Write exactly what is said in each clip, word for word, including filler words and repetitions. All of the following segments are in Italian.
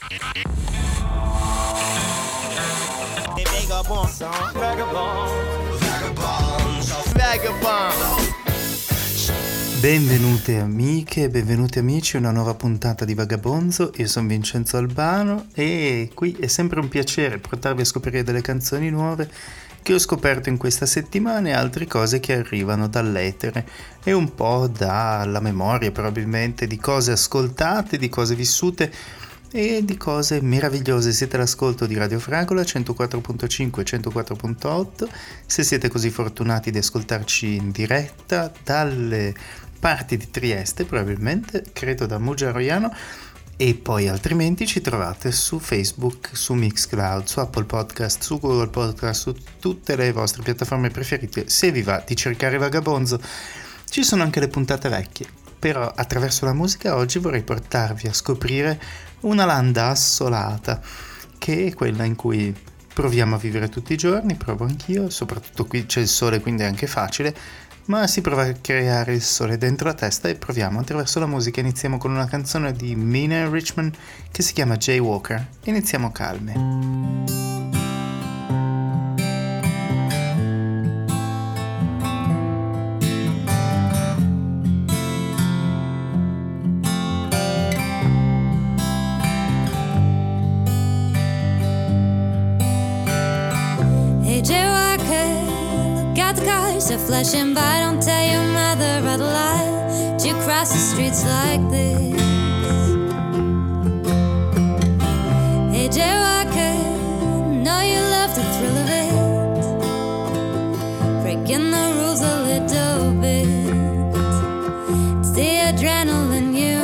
They vagabonzo, vagabonzo, vagabonzo, vagabonzo. Benvenute amiche, benvenuti amici a una nuova puntata di Vagabonzo. Io sono Vincenzo Albano e qui è sempre un piacere portarvi a scoprire delle canzoni nuove che ho scoperto in questa settimana e altre cose che arrivano dall'etere e un po' dalla memoria probabilmente, di cose ascoltate, di cose vissute e di cose meravigliose. Siete all'ascolto di Radio Fragola centoquattro virgola cinque e centoquattro virgola otto, se siete così fortunati di ascoltarci in diretta dalle parti di Trieste, probabilmente, credo da Mugiaroiano, e poi altrimenti ci trovate su Facebook, su Mixcloud, su Apple Podcast, su Google Podcast, su tutte le vostre piattaforme preferite, se vi va di cercare Vagabonzo. Ci sono anche le puntate vecchie, però attraverso la musica oggi vorrei portarvi a scoprire una landa assolata, che è quella in cui proviamo a vivere tutti i giorni, provo anch'io, soprattutto qui c'è il sole quindi è anche facile, ma si prova a creare il sole dentro la testa e proviamo attraverso la musica. Iniziamo con una canzone di Mina Richmond che si chiama Jay Walker. Iniziamo calme. Flashing by, don't tell your mother I'd lie. Do you cross the streets like this? Hey Jay Walker, know you love the thrill of it, breaking the rules a little bit. It's the adrenaline you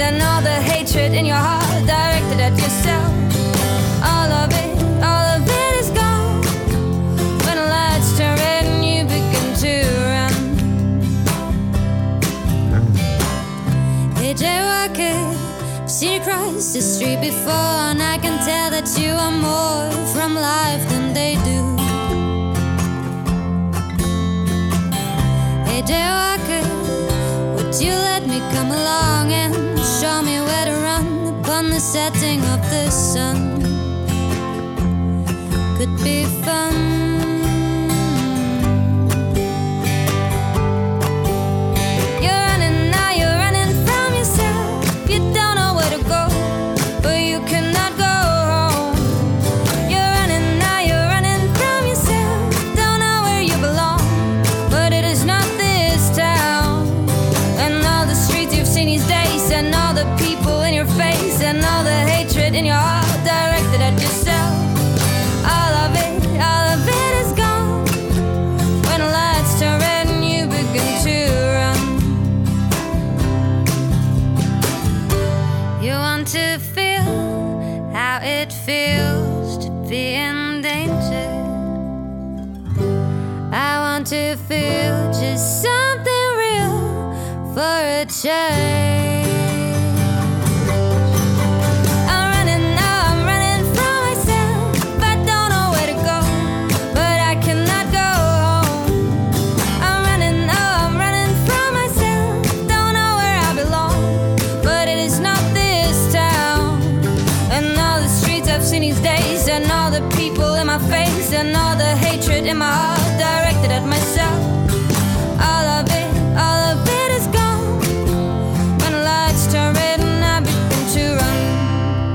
and all the hatred in your heart directed at yourself. All of it, all of it is gone. When the lights turn red and you begin to run. Hey Jay Walker, I've seen you cross the street before, and I can tell that you are more from life than they do. Hey Jay Walker, would you let me come along and show me where to run upon the setting of the sun? Could be fun. To feel just something real for a change.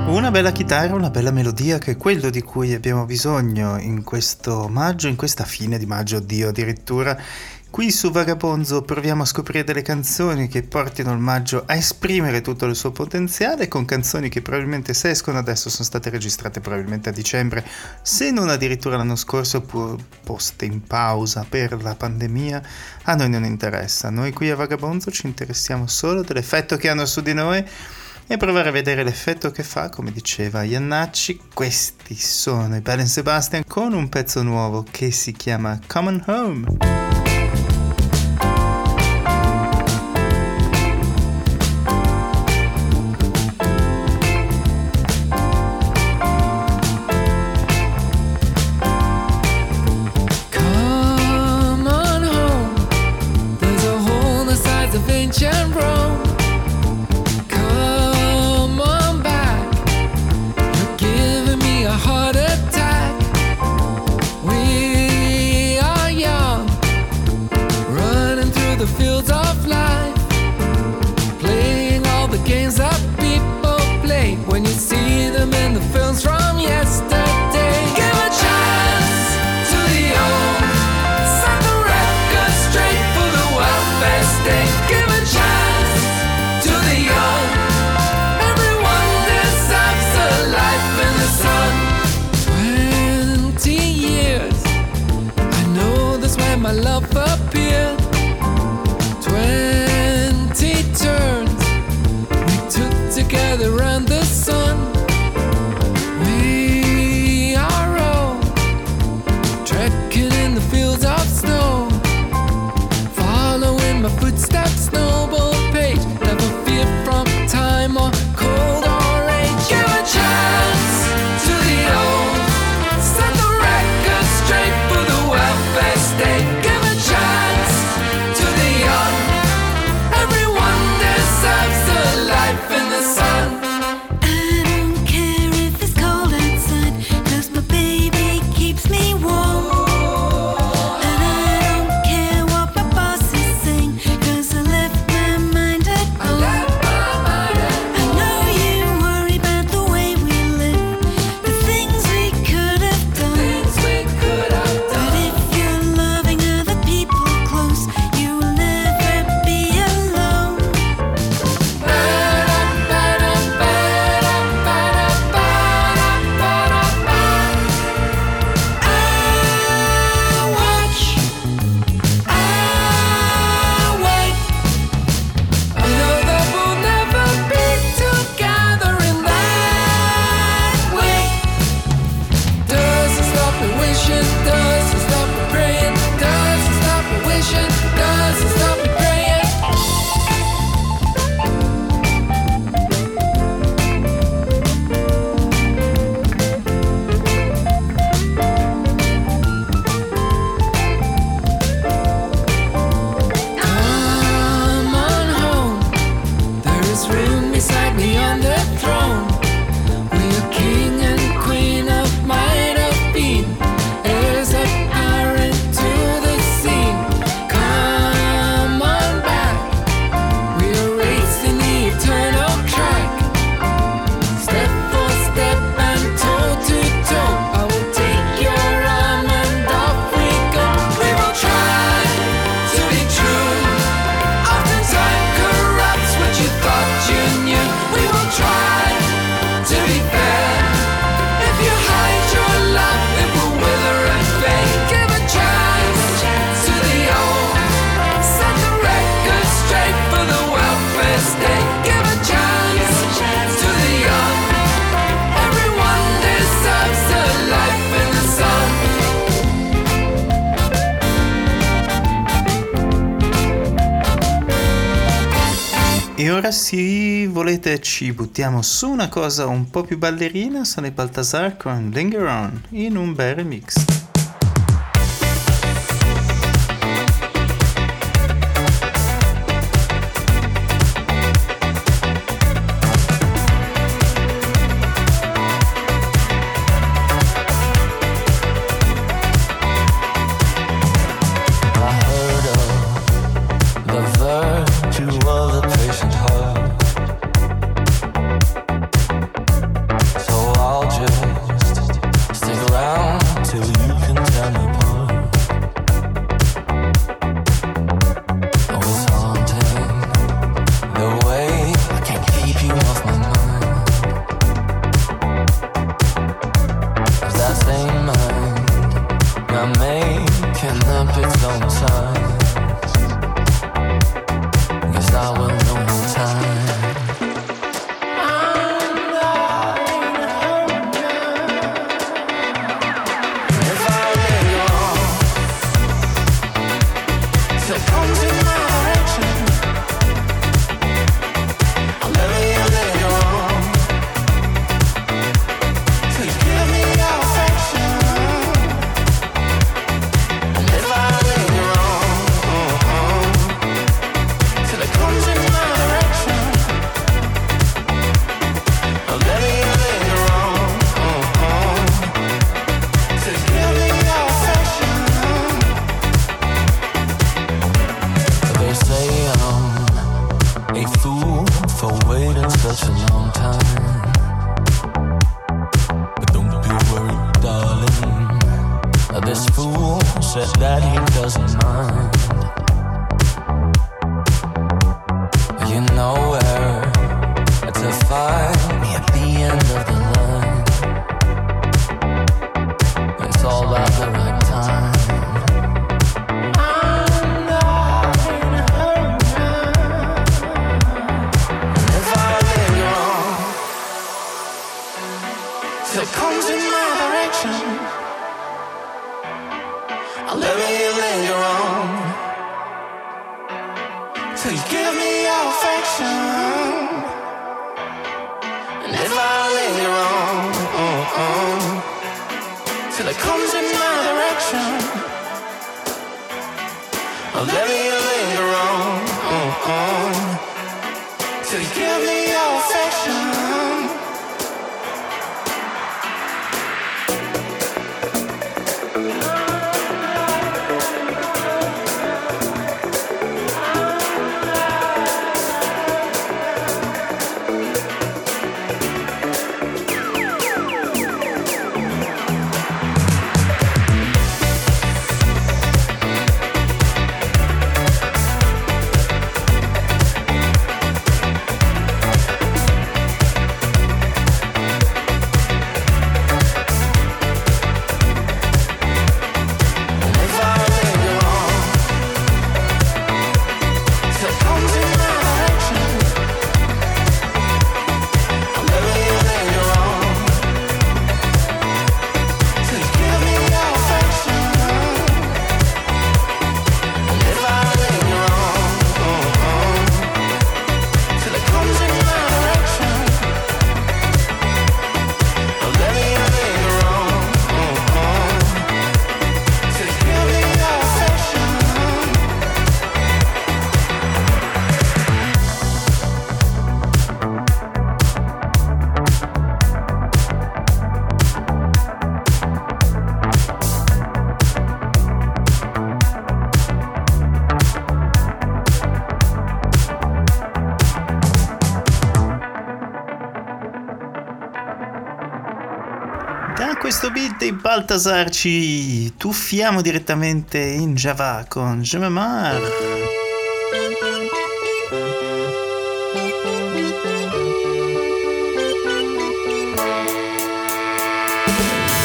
Una bella chitarra, una bella melodia, che è quello di cui abbiamo bisogno in questo maggio, in questa fine di maggio, oddio addirittura. Qui su Vagabonzo proviamo a scoprire delle canzoni che portino il maggio a esprimere tutto il suo potenziale, con canzoni che probabilmente, se escono adesso, sono state registrate probabilmente a dicembre, se non addirittura l'anno scorso, pur poste in pausa per la pandemia. A noi non interessa, noi qui a Vagabonzo ci interessiamo solo dell'effetto che hanno su di noi e provare a vedere l'effetto che fa, come diceva Jannacci. Questi sono i Belle and Sebastian con un pezzo nuovo che si chiama Come On Home. E ora sì, volete ci buttiamo su una cosa un po' più ballerina, sono i Baltasar con Linger On in un bel remix. I Beat di Baltasar ci tuffiamo direttamente in Java con Gemma.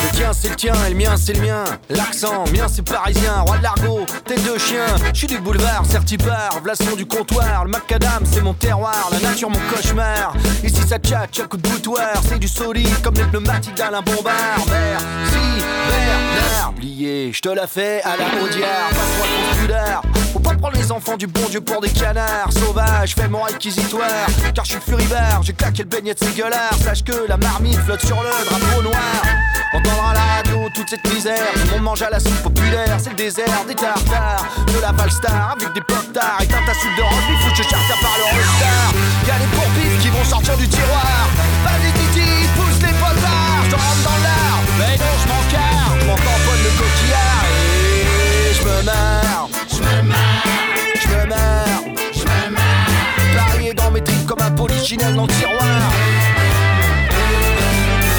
Le tien c'est le tien et le mien c'est le mien. L'accent mien c'est parisien, roi de l'argot, tête de chien. Je suis du boulevard, certipar, vlasson du comptoir. Le macadam c'est mon terroir, la nature mon cauchemar. Ici ça tchatche à coup de boutoir, c'est du solide comme les pneumatiques d'Alain Bombard. Merci Bernard, oublié, je te la fais à la Audiard, pas trop de. Faut pas prendre les enfants du bon Dieu pour des canards sauvages, fais mon réquisitoire, car je suis furibard, j'ai claqué le beignet de ces gueulards. Sache que la marmite flotte sur le drapeau noir. Entendra la radio toute cette misère, tout le monde mange à la soupe populaire. C'est le désert des tartares, de la Valstar avec des pop-tarts. Éteins ta soupe de rock, lui foutre, je charte à part le rockstar. Y'a les pourpites qui vont sortir du tiroir. Vas-y Titi, pousse les polars. J'en rentre dans l'art, mais non je m'en carre. Mon tamponne le coquillard et je me marre. Je me marre, je me marre, je me marre. Parier dans mes tripes comme un polichinelle dans le tiroir.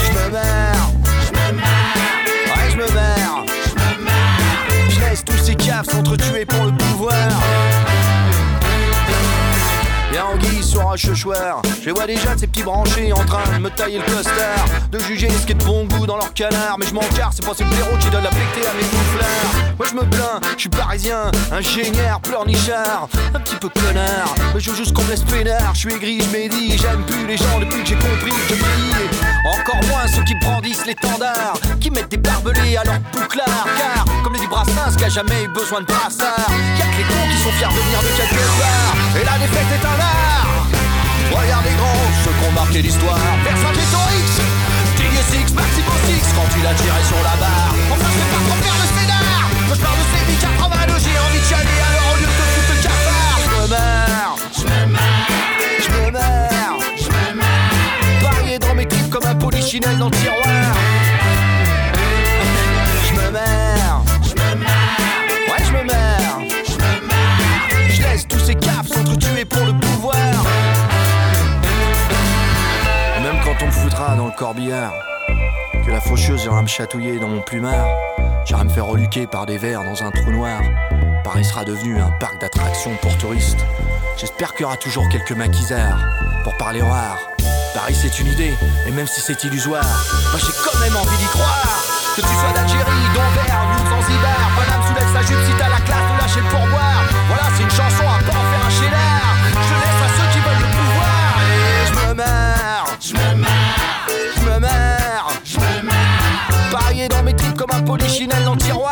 Je me marre. Je me marre, je me marre. Je laisse tous ces caves s'entretuer pour le pouvoir. Y'a anguille sur un chouchoir, je vois déjà de ces petits branchés en train de me tailler le costard, de juger ce qui est de bon goût dans leur canard. Mais je m'encarre, c'est pas ces blaireaux qui donnent la pétée à mes mouflards. Moi je me plains, je suis parisien, ingénieur, pleurnichard, un petit peu connard, mais je joue juste qu'on me laisse peinard. Je suis aigri, je médis, j'aime plus les gens depuis que j'ai compris que je Encore moins ceux qui brandissent l'étendard, qui mettent des barbelés à leur pouclard. Car, comme le dit Brassens, qui a jamais eu besoin de brassard, y'a que les cons qui sont fiers de venir de quelque part. Et la défaite est un art. Regardez gros, ceux qui ont marqué l'histoire. Personne n'est au X, Tiggy Six, Maximo Six, quand il a tiré sur la barre. Enfin, c'est pas trop faire le scénar. Quand je parle de ces mi-quatre-vingt-deux, j'ai envie de chialer. Alors au lieu de foutre le cafard, je me marre, je me marre, je me marre, je me marre. Parier dans mes clips comme un polichinelle dans le tiroir. Je me marre, je me marre, ouais je me marre, je me marre. Je laisse tous ces caps s'entretuer pour le pouvoir. Même quand on me foutra dans le corbillard, que la faucheuse ira me chatouiller dans mon plumard, j'irai me faire reluquer par des vers dans un trou noir. Paris sera devenu un parc d'attractions pour touristes. J'espère qu'il y aura toujours quelques maquisards pour parler en art. Paris c'est une idée, et même si c'est illusoire, moi j'ai quand même envie d'y croire. Que tu sois d'Algérie, d'Anvers, ou de Zanzibar, madame soulève sa jupe si t'as la classe de lâcher le pourboire. Voilà, c'est une chanson à pas en faire un chénard. Je laisse à ceux qui veulent le pouvoir. Et je me marre, je me marre, je me marre, je me marre. Parier dans mes tripes comme un polichinelle dans le tiroir.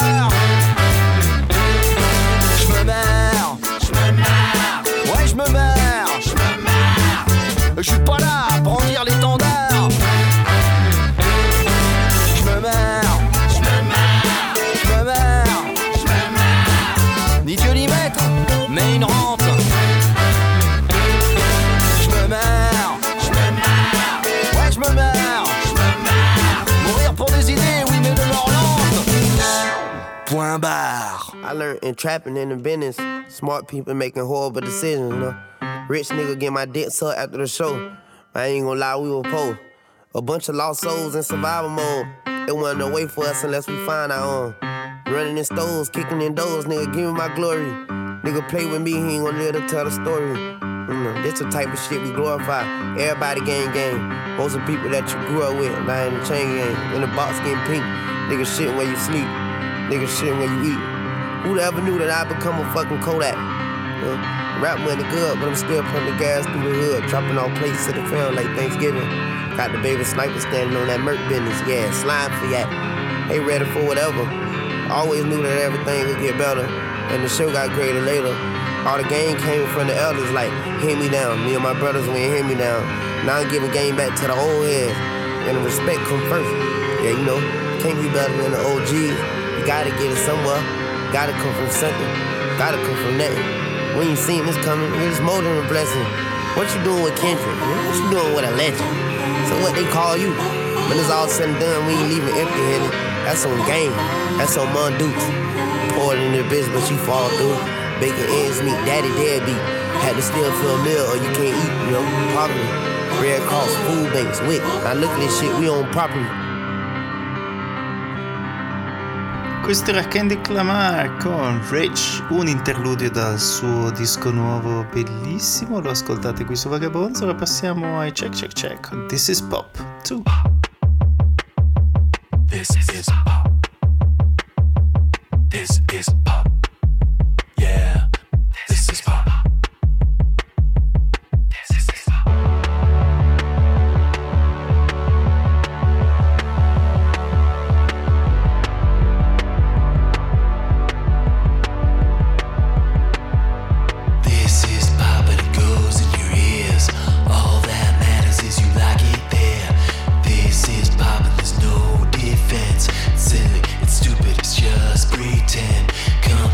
Je me marre, je me marre, ouais je me marre, je me marre. Je suis pas là à brandir l'étendard. Je me marre, je me marre, je me marre, je me marre. Ni Dieu ni maître, mais une rente. Je me marre, je me marre, ouais je me marre, je me marre. Mourir pour des idées, oui mais de leur lente. Point barre. I learned in trapping in the business, smart people making horrible decisions, you know? Rich nigga get my dick sucked after the show. I ain't gonna lie, we were poor. A bunch of lost souls in survival mode. It wasn't no way for us unless we find our own. Running in stoves, kicking in doors, nigga, give me my glory. Nigga play with me, he ain't gonna live to tell the story. You know, this the type of shit we glorify. Everybody gang gang. Most of the people that you grew up with, lying in the chain gang. In the box getting pink. Nigga shit where you sleep. Nigga shit where you eat. Who'd ever knew that I'd become a fucking Kodak? Yeah. Rap money good, but I'm still pumping the gas through the hood, dropping all plates to the film like Thanksgiving. Got the baby sniper standing on that Merc business, yeah, slime for that. They ready for whatever. Always knew that everything would get better, and the show got greater later. All the game came from the elders, like, hand me down. Me and my brothers went hand me down. Now I'm giving game back to the old heads, and the respect comes first. Yeah, you know, can't be better than the O Gs. You gotta get it somewhere. Gotta come from something, gotta come from nothing. When you seen this coming, it's more than a blessing. What you doing with Kendrick? What you doing with a legend? So what they call you? When it's all said and done, we ain't leaving empty-handed. That's on game, that's on Mondukes. Poured in the bitch, but you fall through. Bacon ends meet, daddy deadbeat. Had to still feel a meal or you can't eat, you know, properly. Red Cross, food banks, wick. Now look at this shit, we on property. Questo era Candy Clamar con Rich, un interludio dal suo disco nuovo bellissimo, lo ascoltate qui su Vagabonzo. Ora passiamo ai Check Check Check, This is Pop due. This is pop. This is pop. Yeah, this is pop. It's stupid, it's just pretend. Come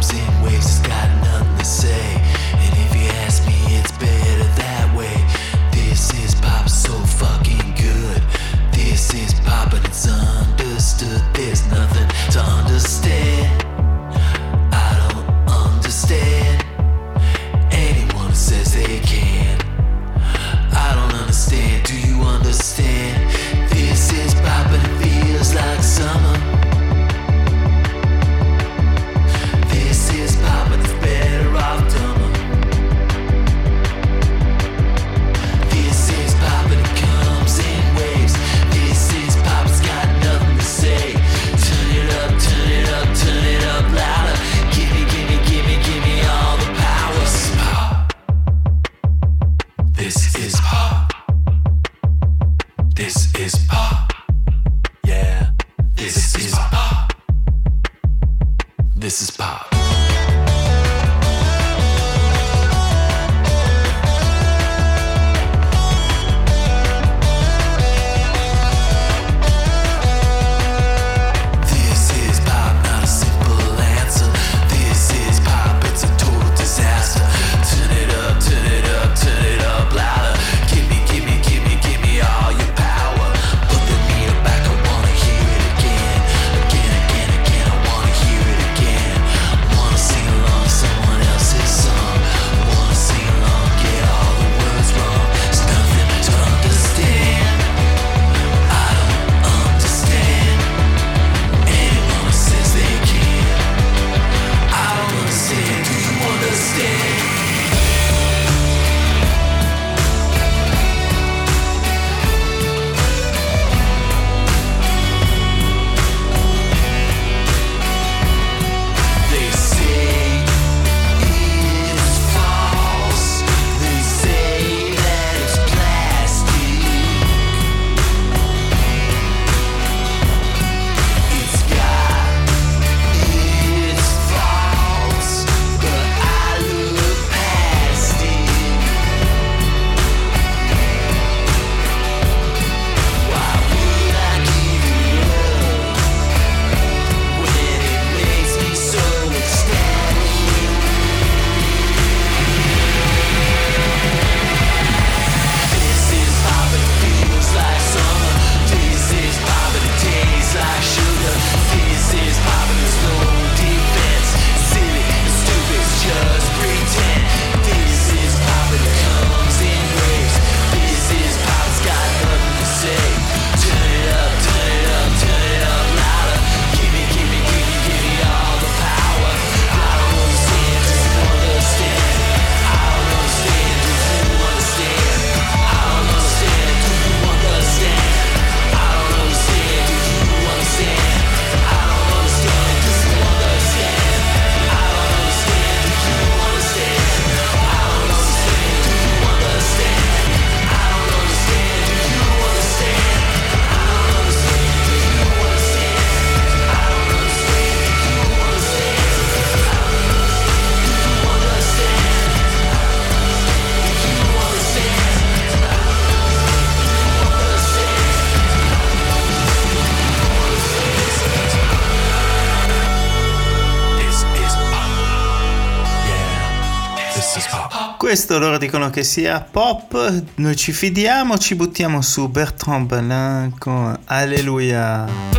Questo loro dicono che sia pop, noi ci fidiamo, ci buttiamo su Bertrand Belin con Alleluia.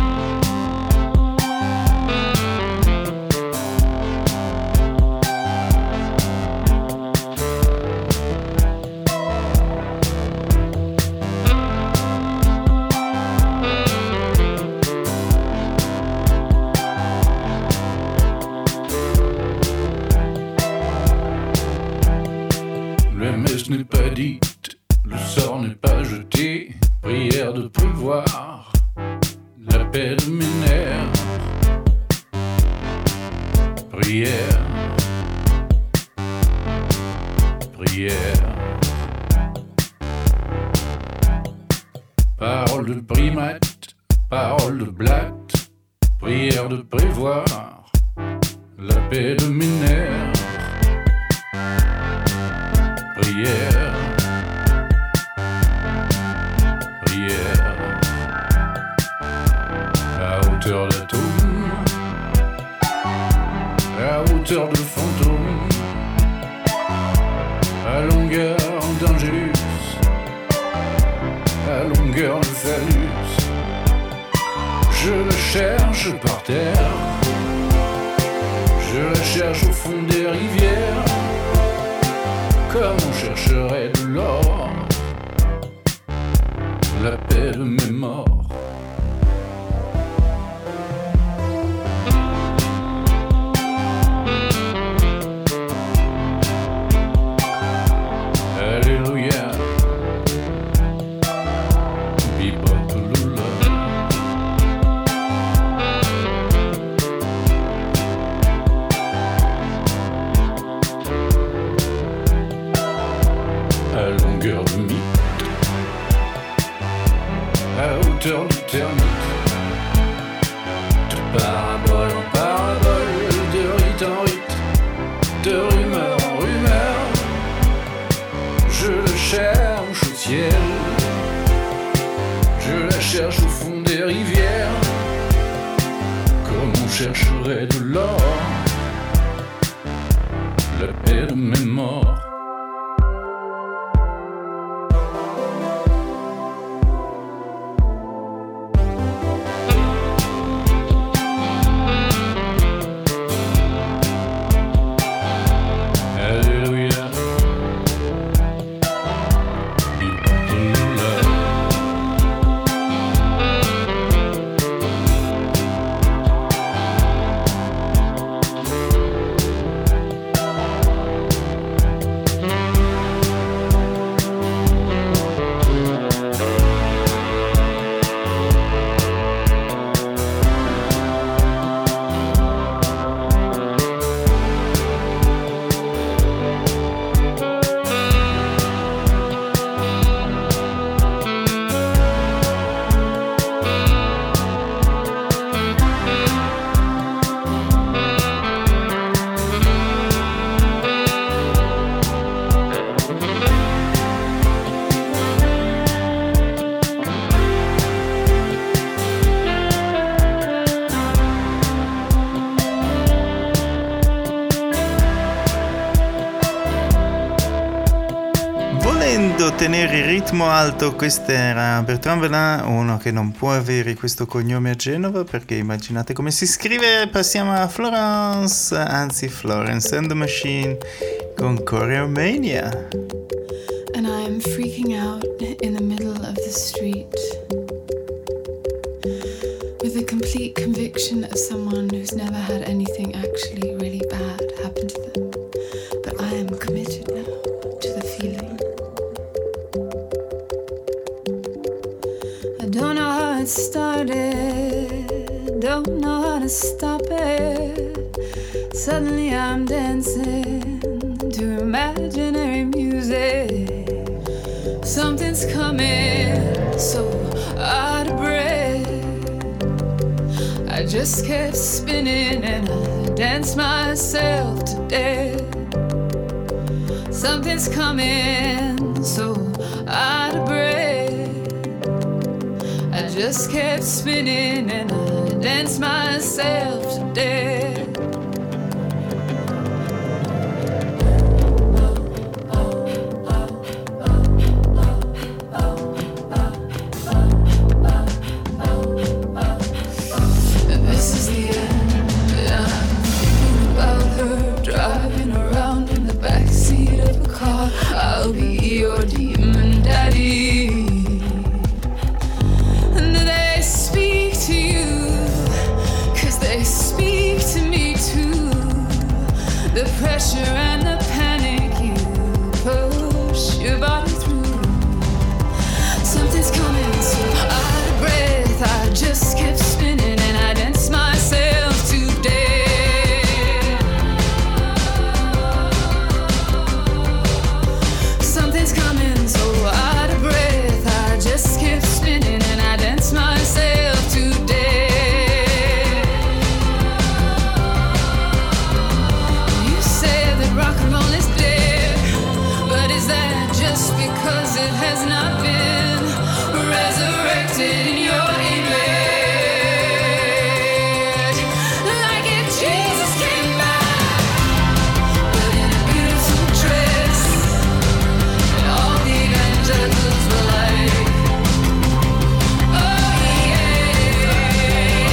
Tenere il ritmo alto, questo era Bertrand Belin, uno che non può avere questo cognome a Genova perché immaginate come si scrive. Passiamo a Florence, anzi Florence and the Machine con Choreomania. And I'm freaking out in the middle of the street with a complete conviction of someone who's never had anything actually really bad happen to them, but I am committed now to the feeling. Don't know how it started, don't know how to stop it. Suddenly I'm dancing to imaginary music. Something's coming, so out of breath. I just kept spinning and I danced myself to death. Something's coming, so out of breath. Just kept spinning and I danced myself to death. the pressure and the panic. You push your body through. Something's coming, so out of breath, I just kept spinning and I danced myself to death. Because it has not been resurrected in your image, like if Jesus came back, but in a beautiful dress, and all the evangelicals were like, oh yeah, oh yeah, oh yeah.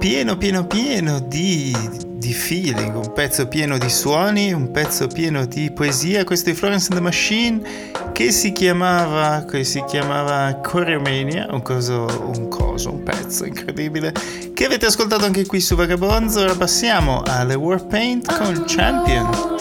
Pieno pieno pieno di, di feeling, un pezzo pieno di suoni, un pezzo pieno di poesia. Questo è Florence and the Machine, che si chiamava che si chiamava Choreomania, un coso, un coso, un pezzo incredibile che avete ascoltato anche qui su Vagabonzo. Ora passiamo alle Warpaint con Champion.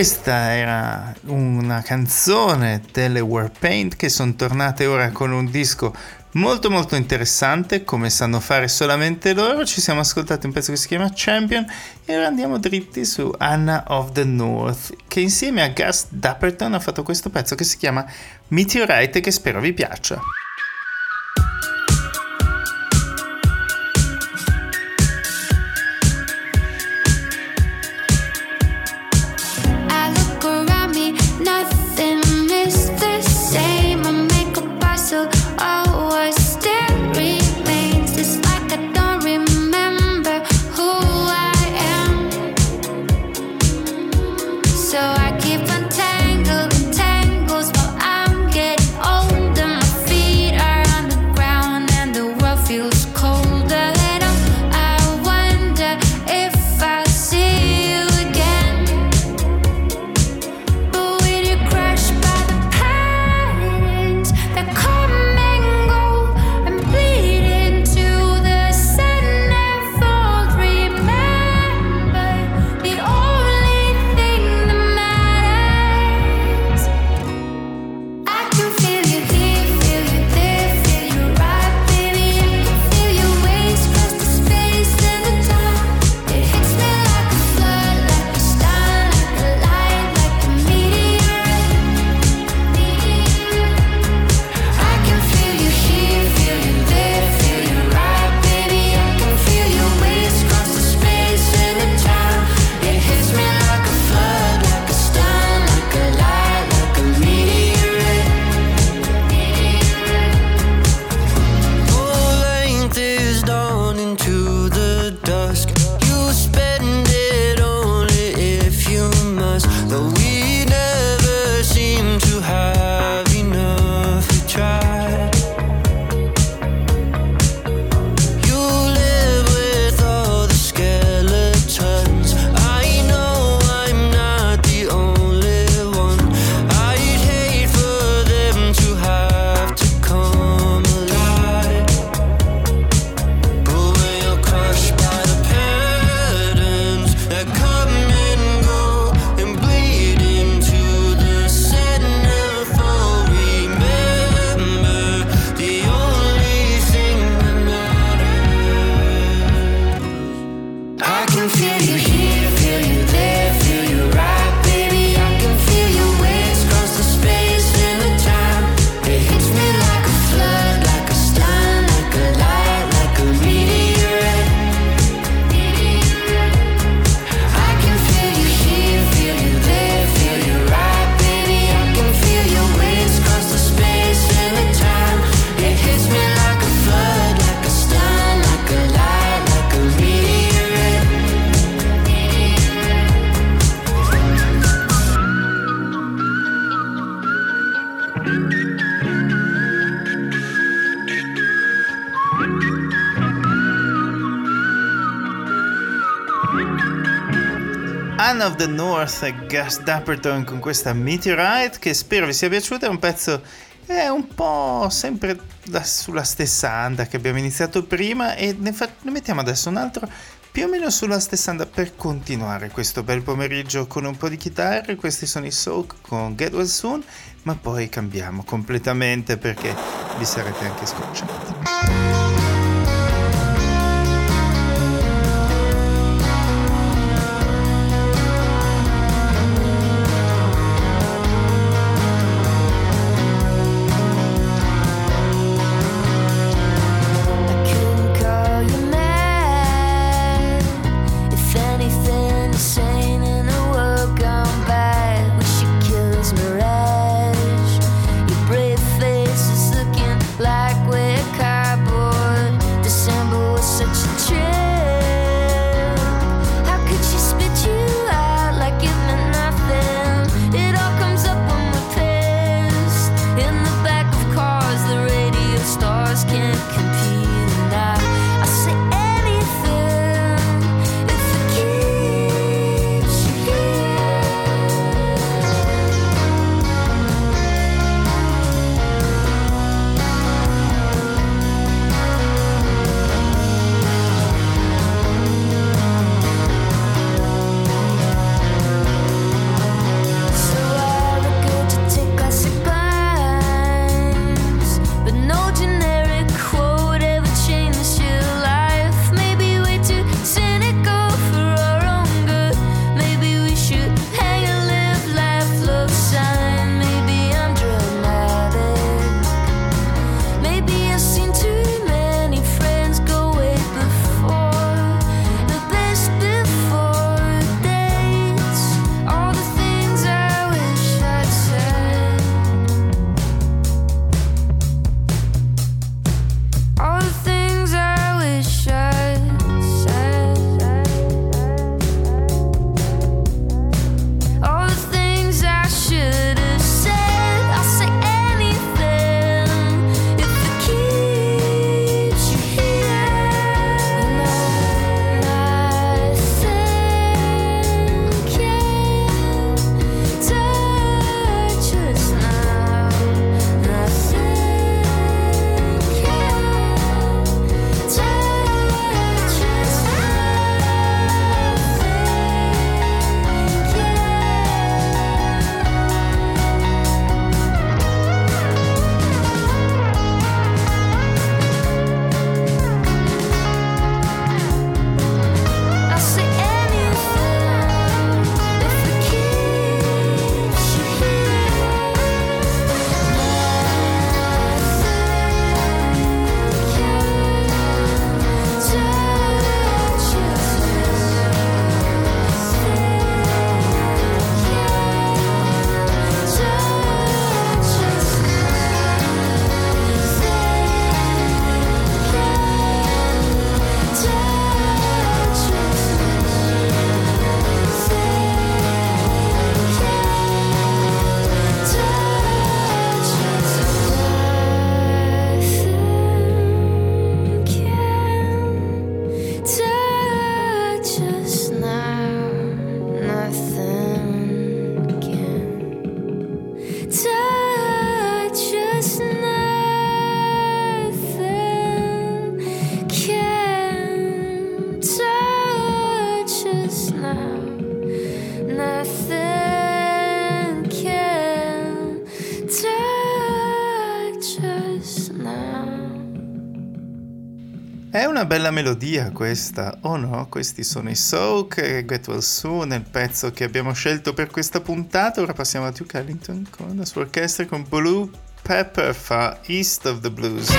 Questa era una canzone delle Warpaint che sono tornate ora con un disco molto molto interessante, come sanno fare solamente loro. Ci siamo ascoltati un pezzo che si chiama Champion e ora andiamo dritti su Anna of the North, che insieme a Gus Dapperton ha fatto questo pezzo che si chiama Meteorite, che spero vi piaccia. Of the North, Gus Dapperton con questa Meteorite, che spero vi sia piaciuta. È un pezzo è un po' sempre da, sulla stessa anda che abbiamo iniziato prima, e ne, fa, ne mettiamo adesso un altro più o meno sulla stessa anda per continuare questo bel pomeriggio con un po' di chitarre. Questi sono i Soak con Get Well Soon, ma poi cambiamo completamente perché vi sarete anche scocciati. Like we're cardboard. È una bella melodia questa, o oh no? Questi sono i Soak e Get Well Soon, il pezzo che abbiamo scelto per questa puntata. Ora passiamo a Duke Ellington con la sua orchestra, con Blue Pepper fa East of the Blues.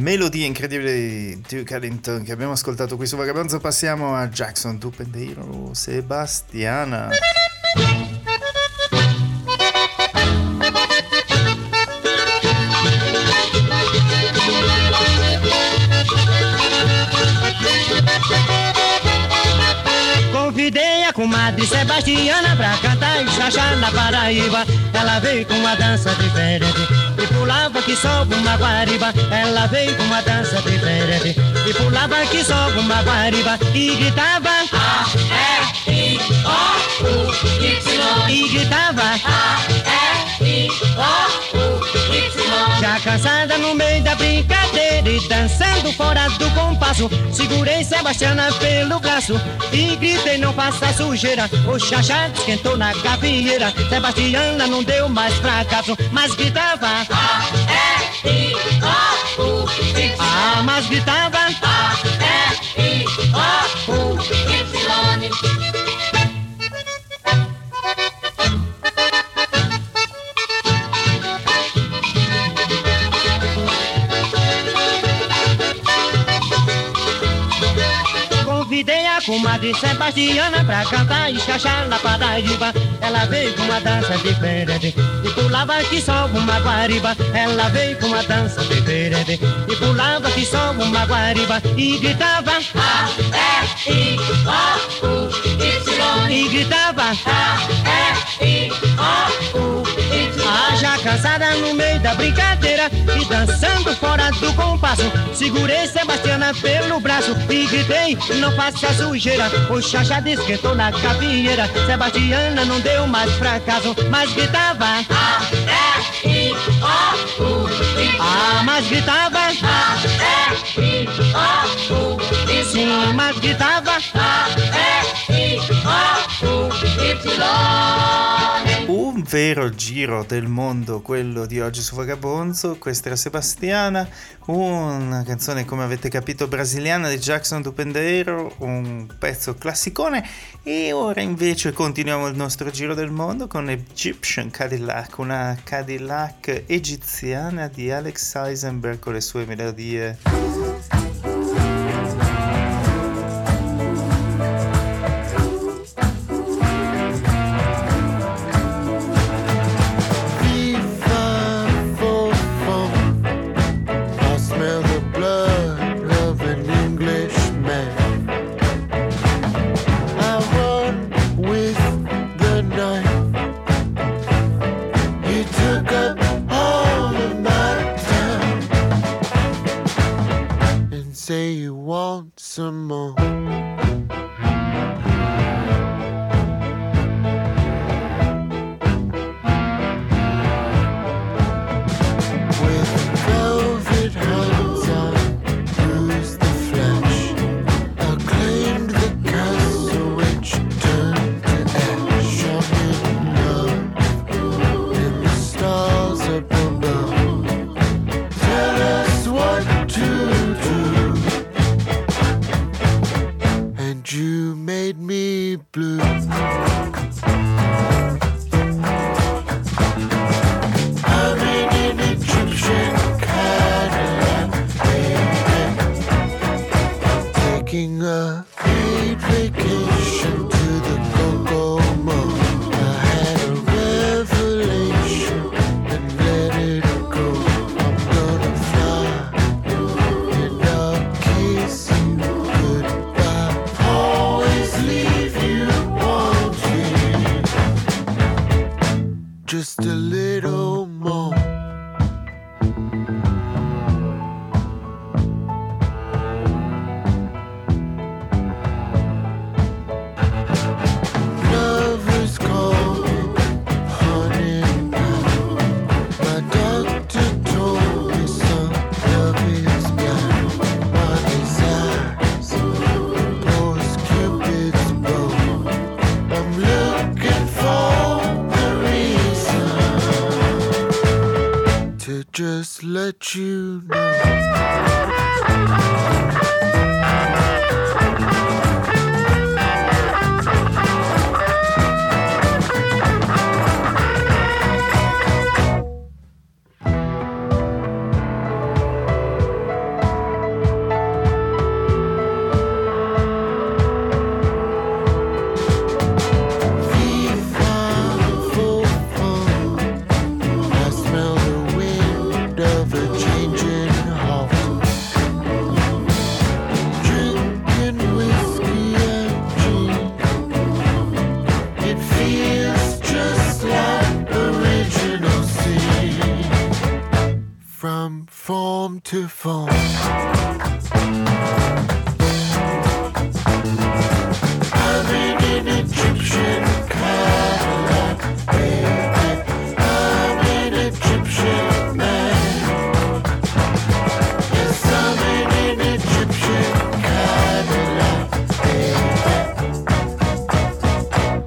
Melodia incredibile di Duke Ellington che abbiamo ascoltato qui su Vagabonzo. Passiamo a Jackson do Pandeiro, Sebastiana. Convidei a comadre Sebastiana pra cantar e xaxá na Paraíba. Ela veio com uma dança diferente e pulava que só uma guariba. Ela veio com uma dança diferente e pulava que só uma guariba. E gritava A, E, I, O, U, Y. E gritava A, E, I, O, U, Y. Já cansada no meio da brincadeira e dançando fora do compasso, segurei Sebastiana pelo braço e gritei não faça sujeira. O xaxá esquentou na gavieira, Sebastiana não deu mais fracasso. Mas gritava A, E, I, O, U, Y. Ah, mas gritava A, E, I, O, U, Y. Convidei a comadre Sebastiana pra cantar e xaxá na Paraíba. Ela veio com uma dança diferente e pulava que só uma guariba. Ela veio com uma dança diferente e pulava que só uma guariba. E gritava A, E, I, O, U, Y. E gritava A, E, I, O, U, Y. cansada no meio da brincadeira e dançando fora do compasso. Segurei Sebastiana pelo braço e gritei, não faça sujeira. O xaxá desquentou na capieira, Sebastiana não deu mais fracasso, mas gritava A-T-I-O-U-I. Ah, mas gritava A-T-I-O-U-I. Sim, mas gritava A-T-I-O-U-I. Un vero giro del mondo quello di oggi su Vagabonzo. Questa era Sebastiana, una canzone, come avete capito, brasiliana di Jackson do Pandeiro, un pezzo classicone. E ora invece continuiamo il nostro giro del mondo con Egyptian Cadillac, una Cadillac egiziana di Alex Eisenberg con le sue melodie.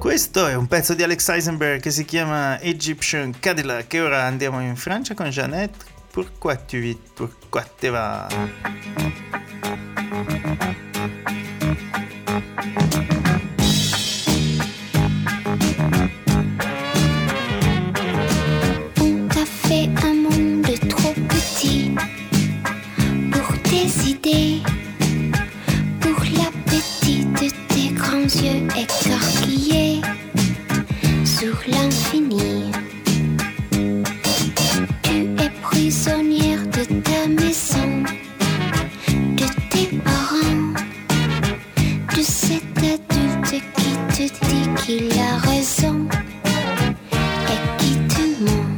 Questo è un pezzo di Alex Eisenberg che si chiama Egyptian Cadillac. E ora andiamo in Francia con Jeanette. Pourquoi tu vis, pourquoi te va? T'as fait un monde trop petit pour tes idées, pour l'appétit de tes grands yeux écarquillés sur l'infini. Prisonnière de ta maison, de tes parents, de cet adulte qui te dit qu'il a raison et qui te ment.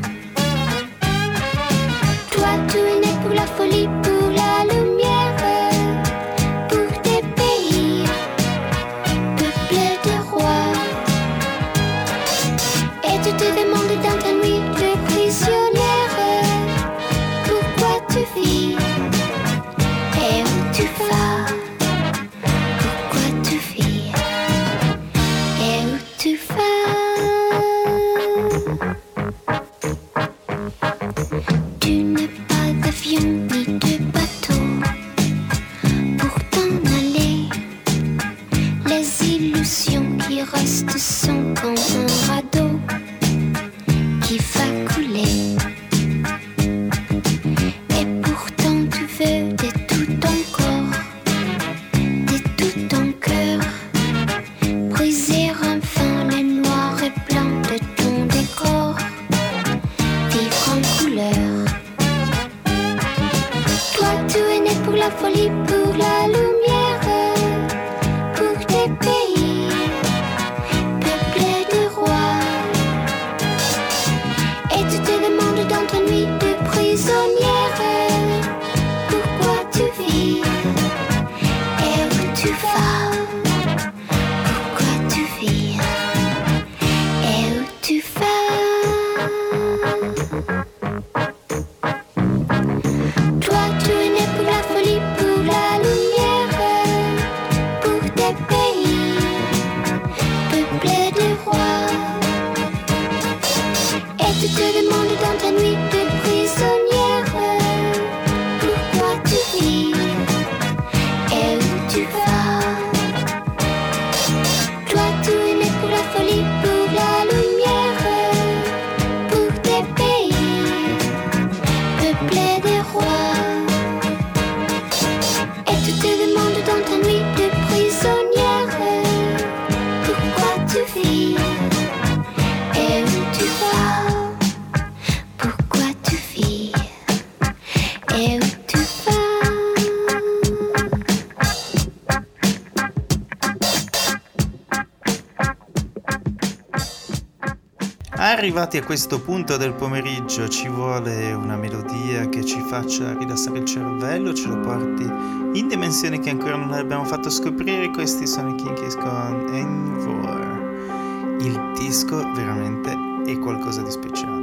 Arrivati a questo punto del pomeriggio ci vuole una melodia che ci faccia rilassare il cervello, ce lo porti in dimensioni che ancora non abbiamo fatto scoprire. Questi sono i Kinkies con Envor. Il disco veramente è qualcosa di speciale.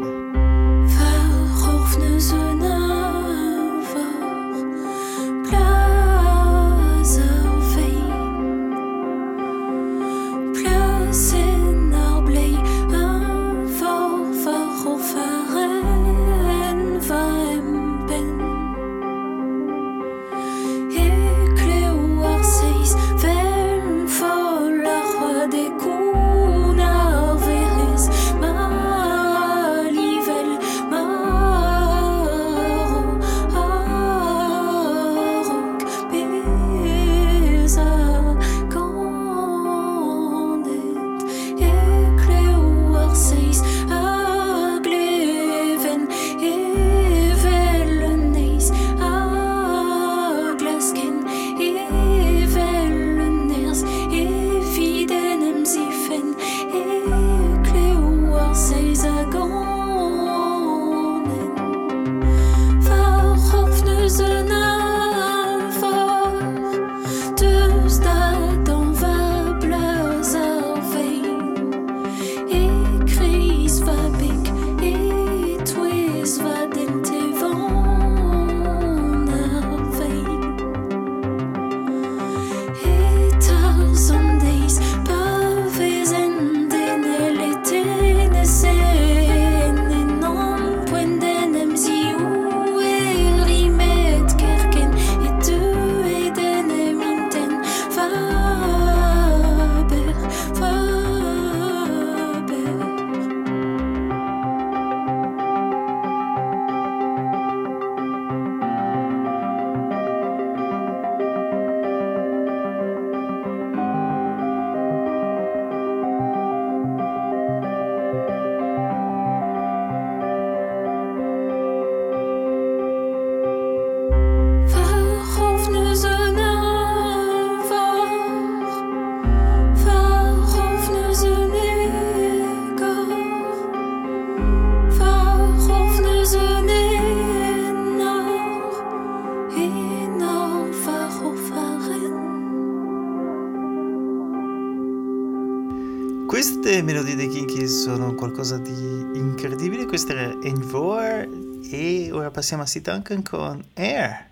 Queste melodie dei Kinkies sono qualcosa di incredibile. Questa era Envor e ora passiamo a Silicon con Air.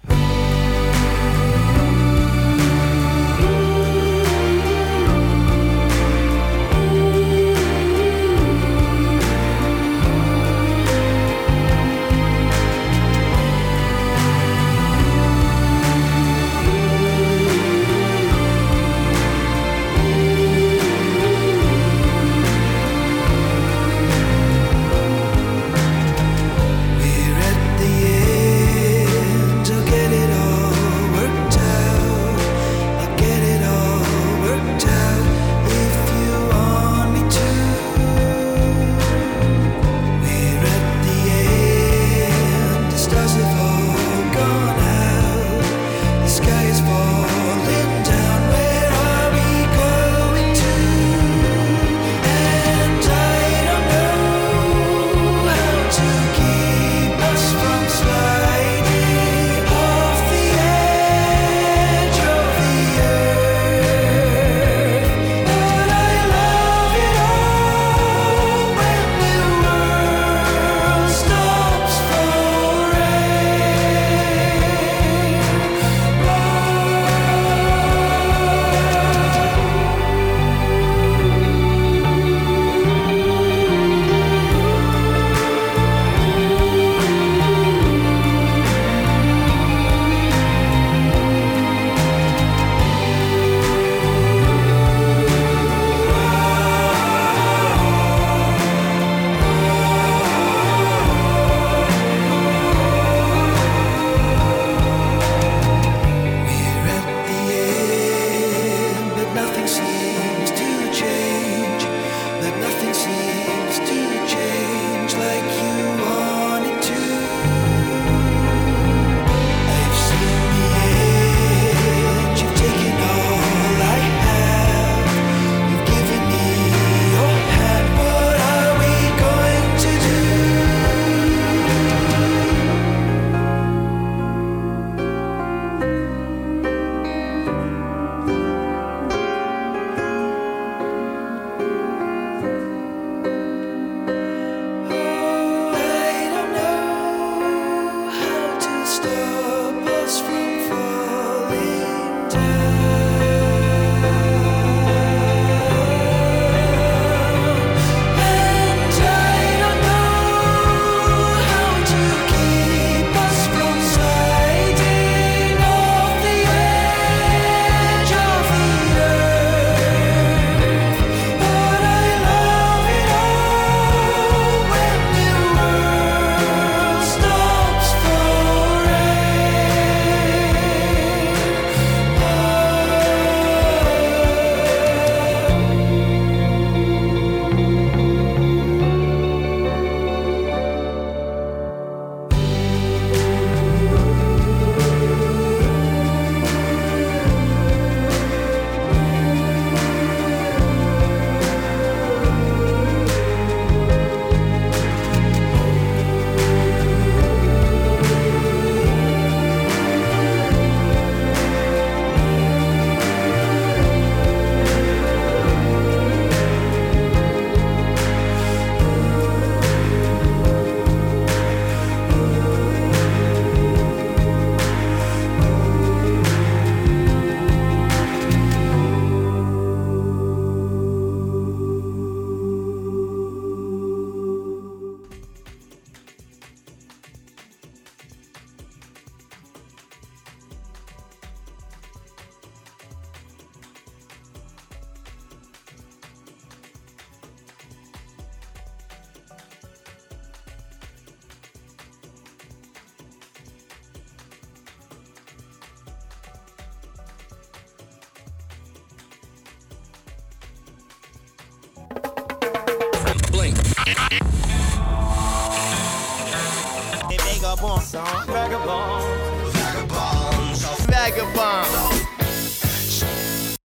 song. Vagabonzo, vagabonzo, vagabonzo.